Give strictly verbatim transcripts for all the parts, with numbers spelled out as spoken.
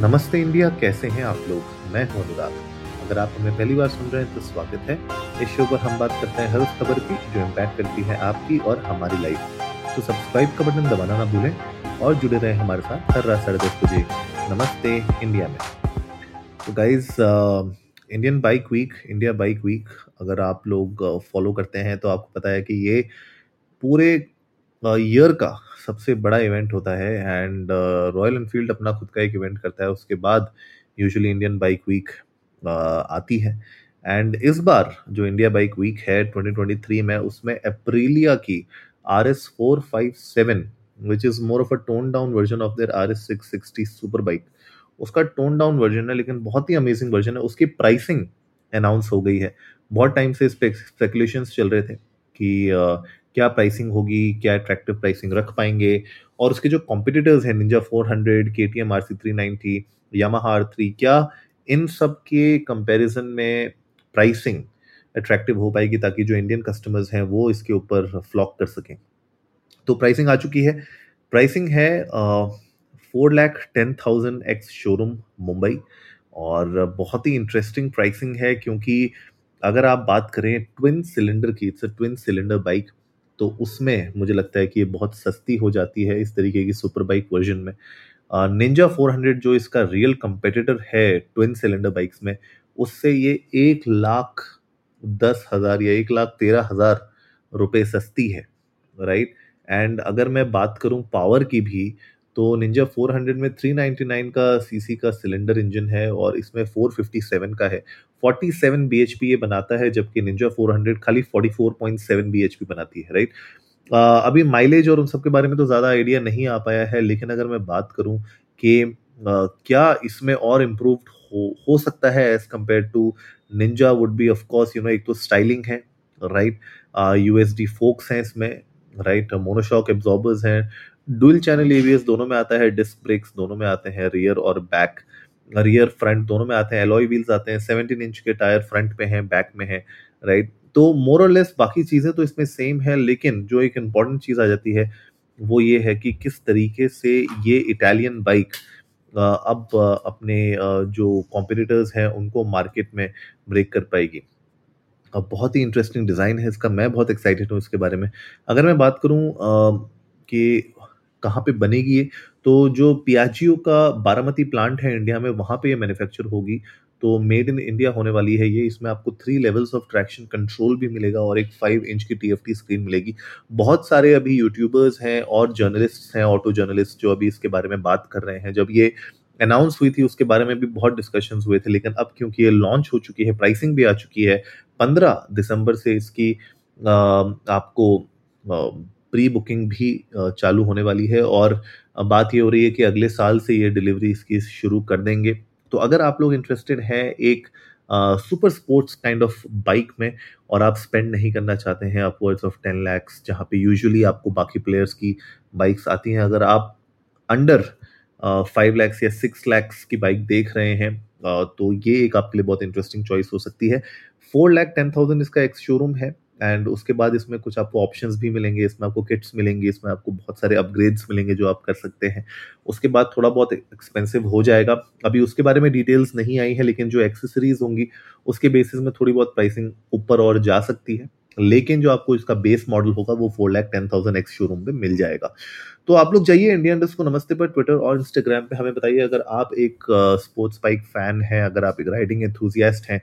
नमस्ते इंडिया, कैसे हैं आप लोग। मैं हूं अनुराग। अगर आप हमें पहली बार सुन रहे हैं तो स्वागत है। इस शो पर हम बात करते हैं हर उस खबर की जो इम्पैक्ट करती है आपकी और हमारी लाइफ। तो सब्सक्राइब का बटन दबाना ना भूलें और जुड़े रहें हमारे साथ हर रात साढ़े दस बजे नमस्ते इंडिया में। तो guys, Indian bike week, India bike week अगर आप लोग फॉलो करते हैं तो आपको पता है कि ये पूरे ईयर का सबसे बड़ा इवेंट होता है। एंड रॉयल एनफील्ड अपना खुद का एक इवेंट करता है, उसके बाद यूजुअली इंडियन बाइक वीक आती है। एंड इस बार जो इंडिया बाइक वीक है ट्वेंटी ट्वेंटी थ्री में, उसमें एप्रिलिया की R S four fifty seven, which is more of a tone down version of their R S six sixty super bike, उसका टोन डाउन वर्जन है लेकिन बहुत ही amazing version है। उसकी प्राइसिंग अनाउंस हो गई है। बहुत टाइम से इस पे स्पेकुलेशंस चल रहे थे कि uh, क्या प्राइसिंग होगी, क्या अट्रैक्टिव प्राइसिंग रख पाएंगे। और उसके जो कॉम्पिटिटर्स हैं Ninja four hundred, K T M R C three ninety, Yamaha R three, क्या इन सब के कंपैरिजन में प्राइसिंग अट्रैक्टिव हो पाएगी ताकि जो इंडियन कस्टमर्स हैं वो इसके ऊपर फ्लॉक कर सकें। तो प्राइसिंग आ चुकी है। प्राइसिंग है four lakh ten thousand ex showroom Mumbai, और बहुत ही इंटरेस्टिंग प्राइसिंग है क्योंकि अगर आप बात करें ट्विन सिलेंडर की, it's a twin cylinder bike, तो उसमें मुझे लगता है कि ये बहुत सस्ती हो जाती है इस तरीके की सुपर बाइक वर्जन में। निंजा फोर हंड्रेड जो इसका रियल कंपेटिटर है ट्विन सिलेंडर बाइक्स में, उससे ये एक लाख दस हज़ार या एक लाख तेरह हज़ार रुपये सस्ती है, राइट। एंड अगर मैं बात करूं पावर की भी, तो निंजा फोर हंड्रेड में थ्री नाइंटी नाइन का सीसी का सिलेंडर इंजन है और इसमें फोर फिफ्टी सेवन का है। फोर्टी सेवन बीएचपी ये बनाता है, जबकि निंजा फोर हंड्रेड खाली forty four point seven BHP बनाती है, राइट। अभी माइलेज और उन सब के बारे में तो ज़्यादा आइडिया नहीं आ पाया है, लेकिन अगर मैं बात करूं कि आ, क्या इसमें और इम्प्रूवड हो, हो सकता है as compare to Ninja, would be of course you know, एक तो स्टाइलिंग है, right, U S D forks हैं इसमें, राइट, मोनोशॉक एब्जॉर्बर्स हैं, डुअल चैनल एबीएस दोनों में आता है, डिस्क ब्रेक्स दोनों में आते हैं, रियर और बैक, रियर फ्रंट दोनों में आते हैं, एलॉय व्हील्स आते हैं, सेवनटीन इंच के टायर फ्रंट में हैं, बैक में हैं, राइट। तो मोर और लेस बाकी चीज़ें तो इसमें सेम है, लेकिन जो एक इम्पॉर्टेंट चीज़ आ जाती है वो ये है कि किस तरीके से ये इटालियन बाइक अब अपने जो कॉम्पिटिटर्स हैं उनको मार्केट में ब्रेक कर पाएगी। अब बहुत ही इंटरेस्टिंग डिज़ाइन है इसका, मैं बहुत एक्साइटेड हूँ इसके बारे में। अगर मैं बात करूँ कि कहाँ पे बनेगी ये, तो जो पियाजियो का बारामती प्लांट है इंडिया में, वहाँ पे ये मैन्युफैक्चर होगी। तो मेड इन इंडिया होने वाली है ये। इसमें आपको three levels of traction control भी मिलेगा और एक फाइव इंच की टीएफटी स्क्रीन मिलेगी। बहुत सारे अभी यूट्यूबर्स हैं और जर्नलिस्ट्स हैं, ऑटो जर्नलिस्ट, जो अभी इसके बारे में बात कर रहे हैं। जब ये अनाउंस हुई थी उसके बारे में भी बहुत डिस्कशंस हुए थे, लेकिन अब क्योंकि ये लॉन्च हो चुकी है, प्राइसिंग भी आ चुकी है, पंद्रह दिसंबर से इसकी आ, आपको आ, प्री बुकिंग भी चालू होने वाली है। और बात ये हो रही है कि अगले साल से ये डिलीवरी इसकी शुरू कर देंगे। तो अगर आप लोग इंटरेस्टेड हैं एक super sports kind of bike में और आप स्पेंड नहीं करना चाहते हैं अपवर्ड्स ऑफ टेन लैक्स, जहाँ पे यूजुअली आपको बाकी प्लेयर्स की बाइक्स आती हैं, अगर आप अंडर फाइव लैक्स या सिक्स लैक्स की बाइक देख रहे हैं uh, तो ये एक आपके लिए बहुत इंटरेस्टिंग चॉइस हो सकती है। फोर लैख टेन थाउजेंड इसका एक्स शोरूम है, एंड उसके बाद इसमें कुछ आपको ऑप्शंस भी मिलेंगे, इसमें आपको किट्स मिलेंगी, इसमें आपको बहुत सारे अपग्रेड्स मिलेंगे जो आप कर सकते हैं। उसके बाद थोड़ा बहुत एक्सपेंसिव हो जाएगा, अभी उसके बारे में डिटेल्स नहीं आई है, लेकिन जो एक्सेसरीज होंगी उसके बेसिस में थोड़ी बहुत प्राइसिंग ऊपर और जा सकती है, लेकिन जो आपको इसका बेस मॉडल होगा वो four lakh ten thousand ex showroom पे मिल जाएगा। तो आप लोग जाइए इंडिया अंडरस्कोर नमस्ते पर, ट्विटर और इंस्टाग्राम पे हमें बताइए अगर आप एक स्पोर्ट्स बाइक फैन हैं, अगर आप एक राइडिंग एंथुजियास्ट हैं,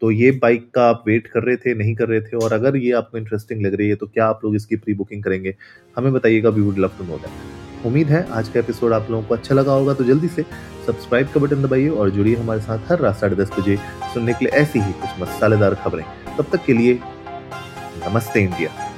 तो ये बाइक का आप वेट कर रहे थे, नहीं कर रहे थे, और अगर ये आपको इंटरेस्टिंग लग रही है तो क्या आप लोग इसकी प्री बुकिंग करेंगे, हमें बताइएगा। We would love to know that. उम्मीद है आज का एपिसोड आप लोगों को अच्छा लगा होगा, तो जल्दी से सब्सक्राइब का बटन दबाइए और जुड़िए हमारे साथ हर रात साढ़े दस बजे सुनने के लिए ऐसी ही कुछ मसालेदार खबरें। तब तक के लिए नमस्ते इंडिया।